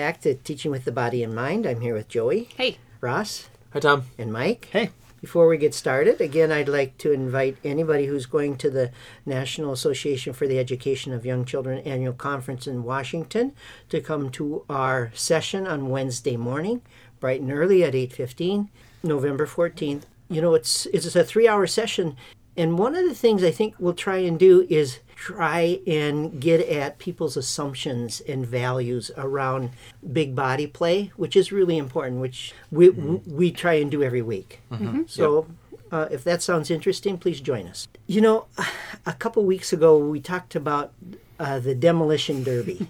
back to Teaching with the Body and Mind. I'm here with Joey. Hey. Ross. Hi, Tom. And Mike. Hey. Before we get started, again, I'd like to invite anybody who's going to the National Association for the Education of Young Children Annual Conference in Washington to come to our session on Wednesday morning, bright and early at 8:15, November 14th. You know, it's a 3-hour session, and one of the things I think we'll try and do is try and get at people's assumptions and values around big body play, which is really important, which we try and do every week. Mm-hmm. So if that sounds interesting, please join us. You know, a couple weeks ago, we talked about the demolition derby.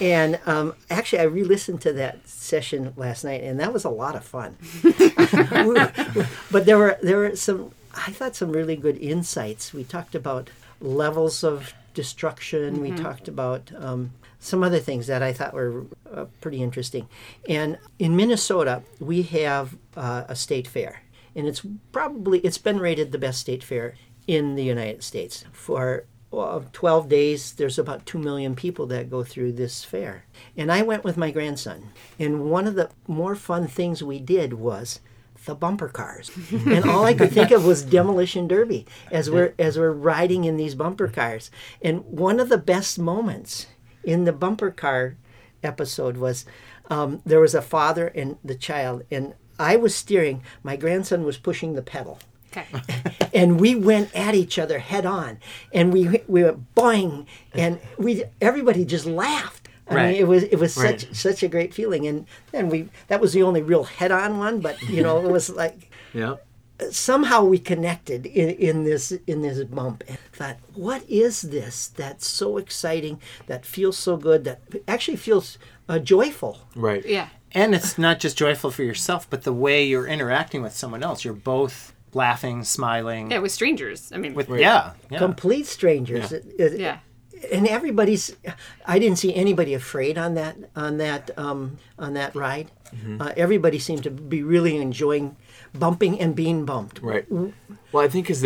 And actually, I re-listened to that session last night, and that was a lot of fun. But there were some, I thought, some really good insights. We talked about levels of destruction. Mm-hmm. We talked about some other things that I thought were pretty interesting. And in Minnesota, we have a state fair, and it's been rated the best state fair in the United States. For 12 days, there's about 2 million people that go through this fair. And I went with my grandson, and one of the more fun things we did was the bumper cars. And all I could think of was demolition derby as we're riding in these bumper cars. And one of the best moments in the bumper car episode was there was a father and the child, and I was steering, my grandson was pushing the pedal. Okay. And we went at each other head on, and we went boing, and everybody just laughed. I mean, it was such such a great feeling, and then that was the only real head-on one. But you know, it was like somehow we connected in this bump. And thought, what is this that's so exciting? That feels so good. That actually feels joyful. Right. Yeah. And it's not just joyful for yourself, but the way you're interacting with someone else. You're both laughing, smiling. Yeah, with strangers. I mean, complete strangers. Yeah. And I didn't see anybody afraid on that ride. Mm-hmm. Everybody seemed to be really enjoying bumping and being bumped. Right. Well, I think it's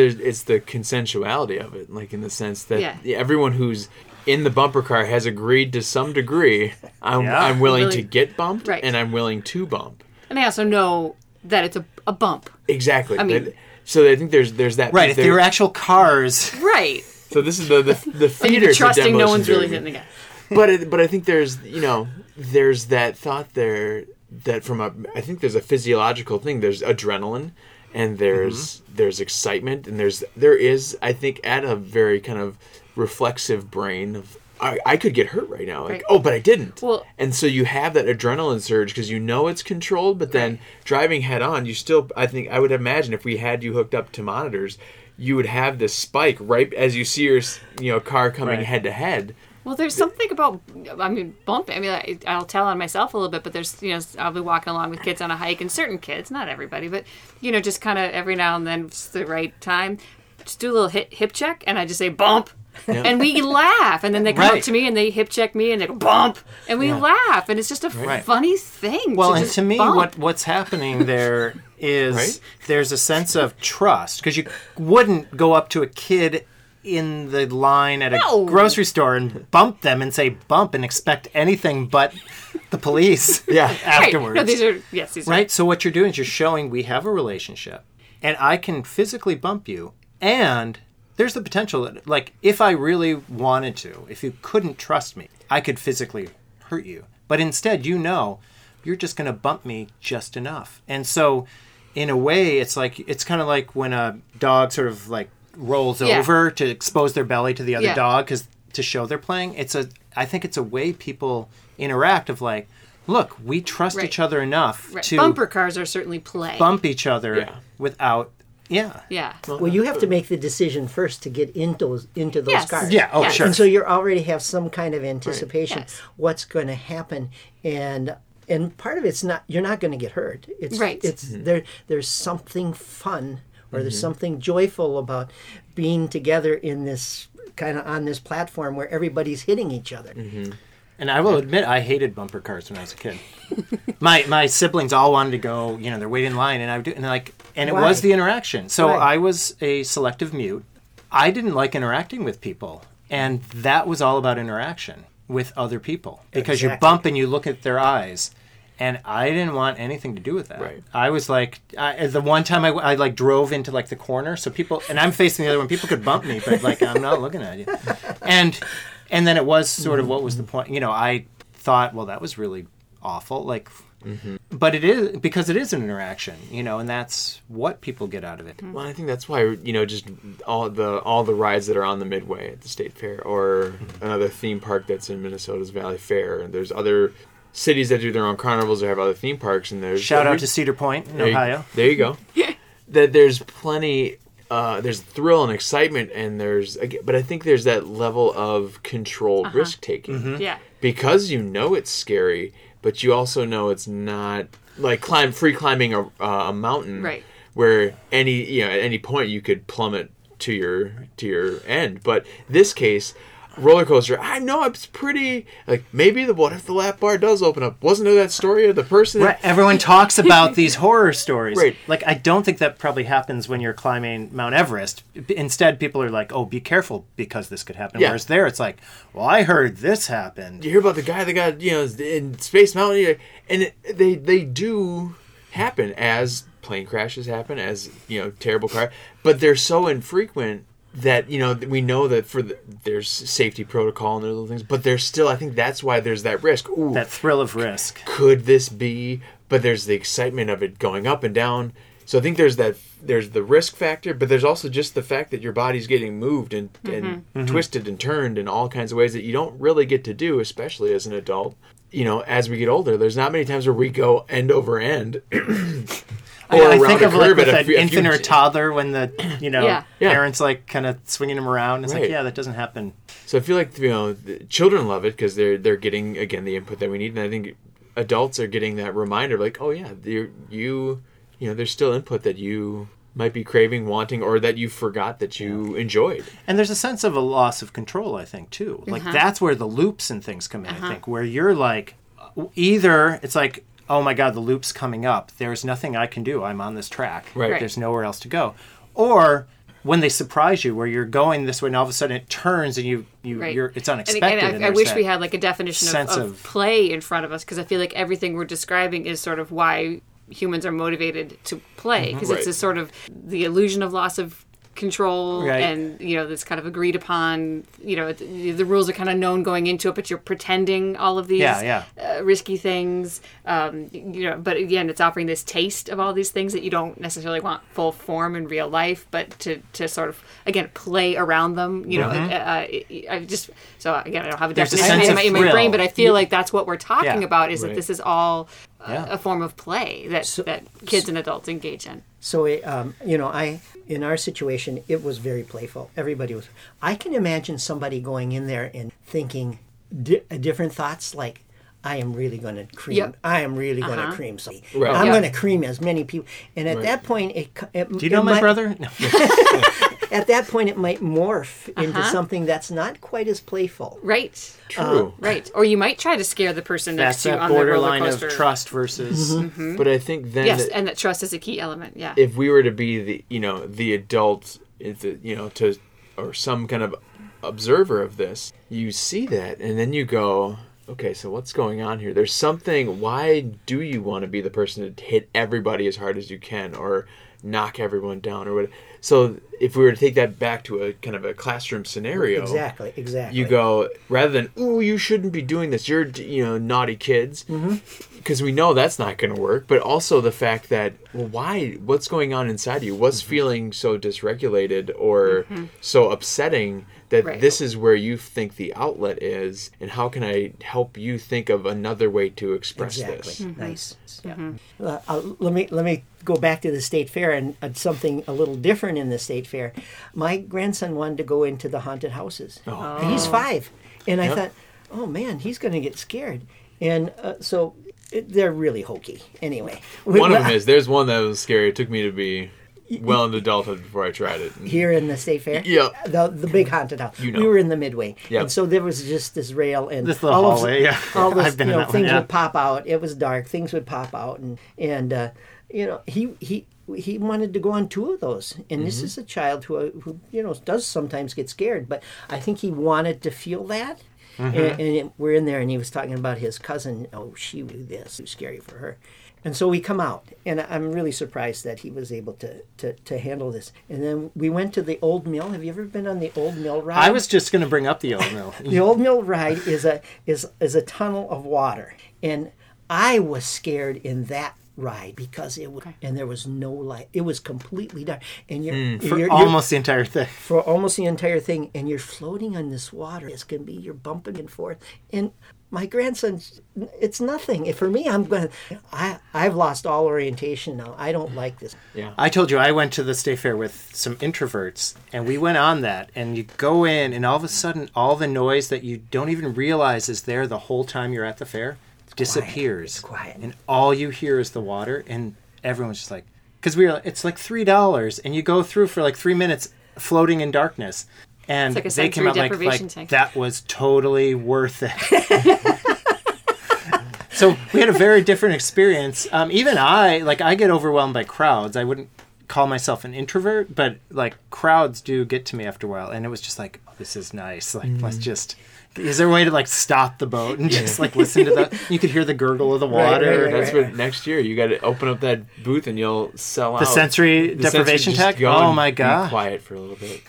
the consensuality of it, like in the sense that everyone who's in the bumper car has agreed to some degree. I'm willing to get bumped, and I'm willing to bump. And I also know that it's a bump. Exactly. I mean, so I think there's that. Right. If they were actual cars. Right. So this is the theater to trusting no one's really hitting the guy. But I think there's that thought there that I think there's a physiological thing. There's adrenaline, and there's excitement, and there is I think at a very kind of reflexive brain of I could get hurt right now. Like, but I didn't. Well, and so you have that adrenaline surge because you know it's controlled, but then driving head on, you still, I think, I would imagine if we had you hooked up to monitors, you would have this spike right as you see your car coming head to head. Well, there's something about, I mean, bumping. I mean, I'll tell on myself a little bit, but there's, I'll be walking along with kids on a hike, and certain kids, not everybody, but, just kind of every now and then, it's the right time, just do a little hip check, and I just say, bump. Yeah. And we laugh, and then they come up to me and they hip check me and they go bump, and we laugh, and it's just a funny thing. Well, and to me, what's happening there is there's a sense of trust, because you wouldn't go up to a kid in the line at a grocery store and bump them and say bump and expect anything but the police afterwards. Right. No, these are. So what you're doing is you're showing we have a relationship, and I can physically bump you, and there's the potential that, like, if I really wanted to, if you couldn't trust me, I could physically hurt you. But instead, you're just going to bump me just enough. And so, in a way, it's kind of like when a dog sort of, like, rolls over to expose their belly to the other dog to show they're playing. I think it's a way people interact of, like, look, we trust each other enough to... Bumper cars are certainly play. Bump each other without... Yeah. Yeah. Well, you have to make the decision first to get into those cars. Yeah. Oh, sure. And so you already have some kind of anticipation what's going to happen, and part of it's you're not going to get hurt. It's it's there's something fun or there's something joyful about being together in this kind of on this platform where everybody's hitting each other. Mm-hmm. And I will admit, I hated bumper cars when I was a kid. My siblings all wanted to go. They're waiting in line, and I would do, and like, and it was the interaction. So I was a selective mute. I didn't like interacting with people, and that was all about interaction. with other people because you bump and you look at their eyes. And I didn't want anything to do with that. Right. I was like, the one time I like drove into like the corner, so people, and I'm facing the other one. People could bump me, but like I'm not looking at you. And then it was sort of, what was the point? You know, I thought, well, that was really awful. Like, but it is, because it is an interaction, you know, and that's what people get out of it. Well, I think that's why, you know, just all the rides that are on the Midway at the State Fair or another theme park that's in Minnesota's Valley Fair, and there's other cities that do their own carnivals or have other theme parks, and there's shout out to Cedar Point in Ohio. There you go. That there's plenty. There's thrill and excitement, and but I think there's that level of controlled risk taking. Yeah, because you know it's scary, but you also know it's not like free climbing a mountain, right? Where at any point you could plummet to your end. But this case, roller coaster, I know it's pretty, like, maybe what if the lap bar does open up? Wasn't there that story of the person? Right. Everyone talks about these horror stories. Right. Like, I don't think that probably happens when you're climbing Mount Everest. Instead, people are like, oh, be careful because this could happen. Yeah. Whereas there, it's like, well, I heard this happened. You hear about the guy that got, you know, in Space Mountain, and they do happen, as plane crashes happen, as, you know, terrible crash, but they're so infrequent that, you know, we know that there's safety protocol and there's little things, but there's still, I think that's why there's that risk. Ooh, that thrill of risk. Could this be? But there's the excitement of it going up and down. So I think there's the risk factor, but there's also just the fact that your body's getting moved and twisted and turned in all kinds of ways that you don't really get to do, especially as an adult. You know, as we get older, there's not many times where we go end over end. I think of like with an infant or toddler when the parents like kind of swinging them around. It's right. Like, yeah, that doesn't happen. So I feel like, you know, the children love it because they're getting, again, the input that we need, and I think adults are getting that reminder, like, oh yeah, you know, there's still input that you might be craving, wanting, or that you forgot that you enjoyed. And there's a sense of a loss of control, I think, too. Like that's where the loops and things come in. I think where you're like, either it's like, oh my God, the loop's coming up. There's nothing I can do. I'm on this track. Right. There's nowhere else to go. Or when they surprise you, where you're going this way and all of a sudden it turns and you're it's unexpected. And I wish we had like a definition of play in front of us, because I feel like everything we're describing is sort of why humans are motivated to play, because it's this sort of the illusion of loss of control and, you know, this kind of agreed upon, you know, the rules are kind of known going into it, but you're pretending all of these risky things, you know, but again, it's offering this taste of all these things that you don't necessarily want full form in real life, but to sort of, again, play around them, you know, I don't have a definition in my brain, but I feel like that's what we're talking about is that this is all a form of play that kids and adults engage in. So, you know, in our situation, it was very playful. Everybody was. I can imagine somebody going in there and thinking different thoughts, like, I am really going to cream. Yep. I am really going to cream somebody. Right. I'm going to cream as many people. And at that point, do you know my brother? No. At that point, it might morph into something that's not quite as playful. Right. True. Right. Or you might try to scare the person next to you on the roller coaster. That's that borderline of trust versus... But I think then... Yes, and that trust is a key element, yeah. If we were to be the, you know, the adult, you know, or some kind of observer of this, you see that, and then you go, okay, so what's going on here? There's something... Why do you want to be the person to hit everybody as hard as you can, or knock everyone down, or whatever? So if we were to take that back to a kind of a classroom scenario, exactly, you go, rather than, ooh, you shouldn't be doing this, you're, you know, naughty kids, because we know that's not going to work. But also the fact that, well, why? What's going on inside you? What's feeling so dysregulated or so upsetting that this is where you think the outlet is, and how can I help you think of another way to express this? Nice. Yeah. Let me go back to the State Fair and something a little different in the State Fair. My grandson wanted to go into the haunted houses. Oh. He's 5. And I thought, oh man, he's going to get scared. And so they're really hokey. Anyway. One of them is. There's one that was scary. It took me to be well into adulthood before I tried it. And here in the State Fair? Yeah. The big haunted house. You know. We were in the Midway. Yep. And so there was just this rail and this little hallway. All those things would pop out. It was dark. Things would pop out. And you know, he wanted to go on 2 of those, and this is a child who you know, does sometimes get scared, but I think he wanted to feel that, Mm-hmm. And we're in there, and he was talking about his cousin. Oh, she knew this. It was scary for her. And so we come out, and I'm really surprised that he was able to handle this. And then we went to the Old Mill. Have you ever been on the Old Mill ride? I was just going to bring up the Old Mill. The Old Mill ride is a tunnel of water, and I was scared in that ride because it was, and there was no light. It was completely dark, and for almost the entire thing, and you're floating on this water. It's going to be you're bumping and forth, and my grandson, it's nothing. For me, I've lost all orientation now. I don't like this. Yeah. I told you I went to the State Fair with some introverts, and we went on that, and you go in, and all of a sudden, all the noise that you don't even realize is there the whole time you're at the fair disappears. It's quiet. And all you hear is the water, and everyone's just like, because it's like $3, and you go through for like 3 minutes floating in darkness. And like they came out like that was totally worth it. So we had a very different experience. Even I get overwhelmed by crowds. I wouldn't call myself an introvert, but like crowds do get to me after a while. And it was just like, oh, this is nice. Like, let's just, is there a way to like stop the boat and just like listen to the, you could hear the gurgle of the water. Right. That's what next year you got to open up that booth and you'll sell out. The sensory deprivation tech? Oh my God. Be quiet for a little bit.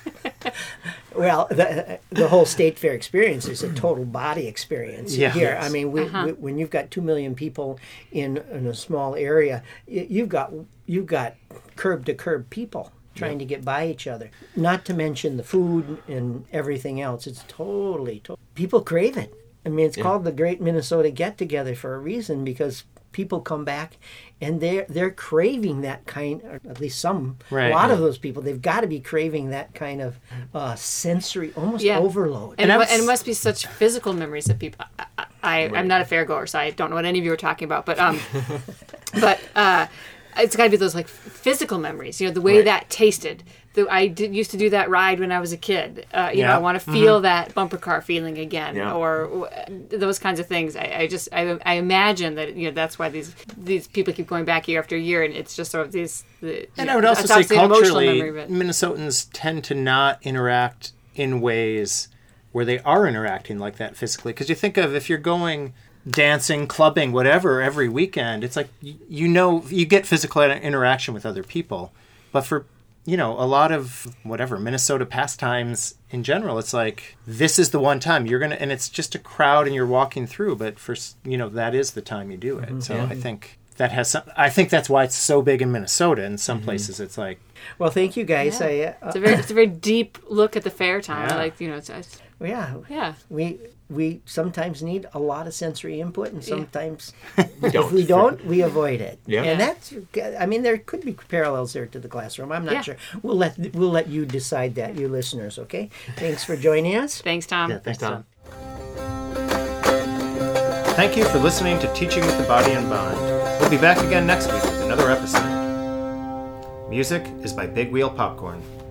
Well, the whole State Fair experience is a total body experience here. I mean, when you've got 2 million people in a small area, you've got curb to curb people trying to get by each other. Not to mention the food and everything else. It's totally people crave it. I mean, it's called the Great Minnesota Get Together for a reason, because people come back and they're craving that kind, or at least a lot of those people, they've got to be craving that kind of sensory, almost overload. And it must be such physical memories of people. I'm not a fair goer, so I don't know what any of you are talking about, but it's got to be those like physical memories, you know, the way that tasted. I used to do that ride when I was a kid. I want to feel that bumper car feeling again, or those kinds of things. I imagine that, you know, that's why these people keep going back year after year, and it's just sort of these. I would also say culturally, Minnesotans tend to not interact in ways where they are interacting like that physically. Because you think of if you're going dancing, clubbing, whatever, every weekend, it's like you get physical interaction with other people, but for a lot of whatever Minnesota pastimes in general, it's like this is the one time you're gonna, and it's just a crowd and you're walking through. But for that is the time you do it. Mm-hmm. So I think that has some. I think that's why it's so big in Minnesota. In some places, it's like. Well, thank you guys. Yeah. It's a very deep look at the fair time. Yeah. We sometimes need a lot of sensory input, and sometimes if we don't, we avoid it. Yeah. And that's, I mean, there could be parallels there to the classroom. I'm not sure. We'll let you decide that, you listeners, okay? Thanks for joining us. Thanks, Tom. Yeah, thanks, Tom. Thank you for listening to Teaching with the Body and Mind. We'll be back again next week with another episode. Music is by Big Wheel Popcorn.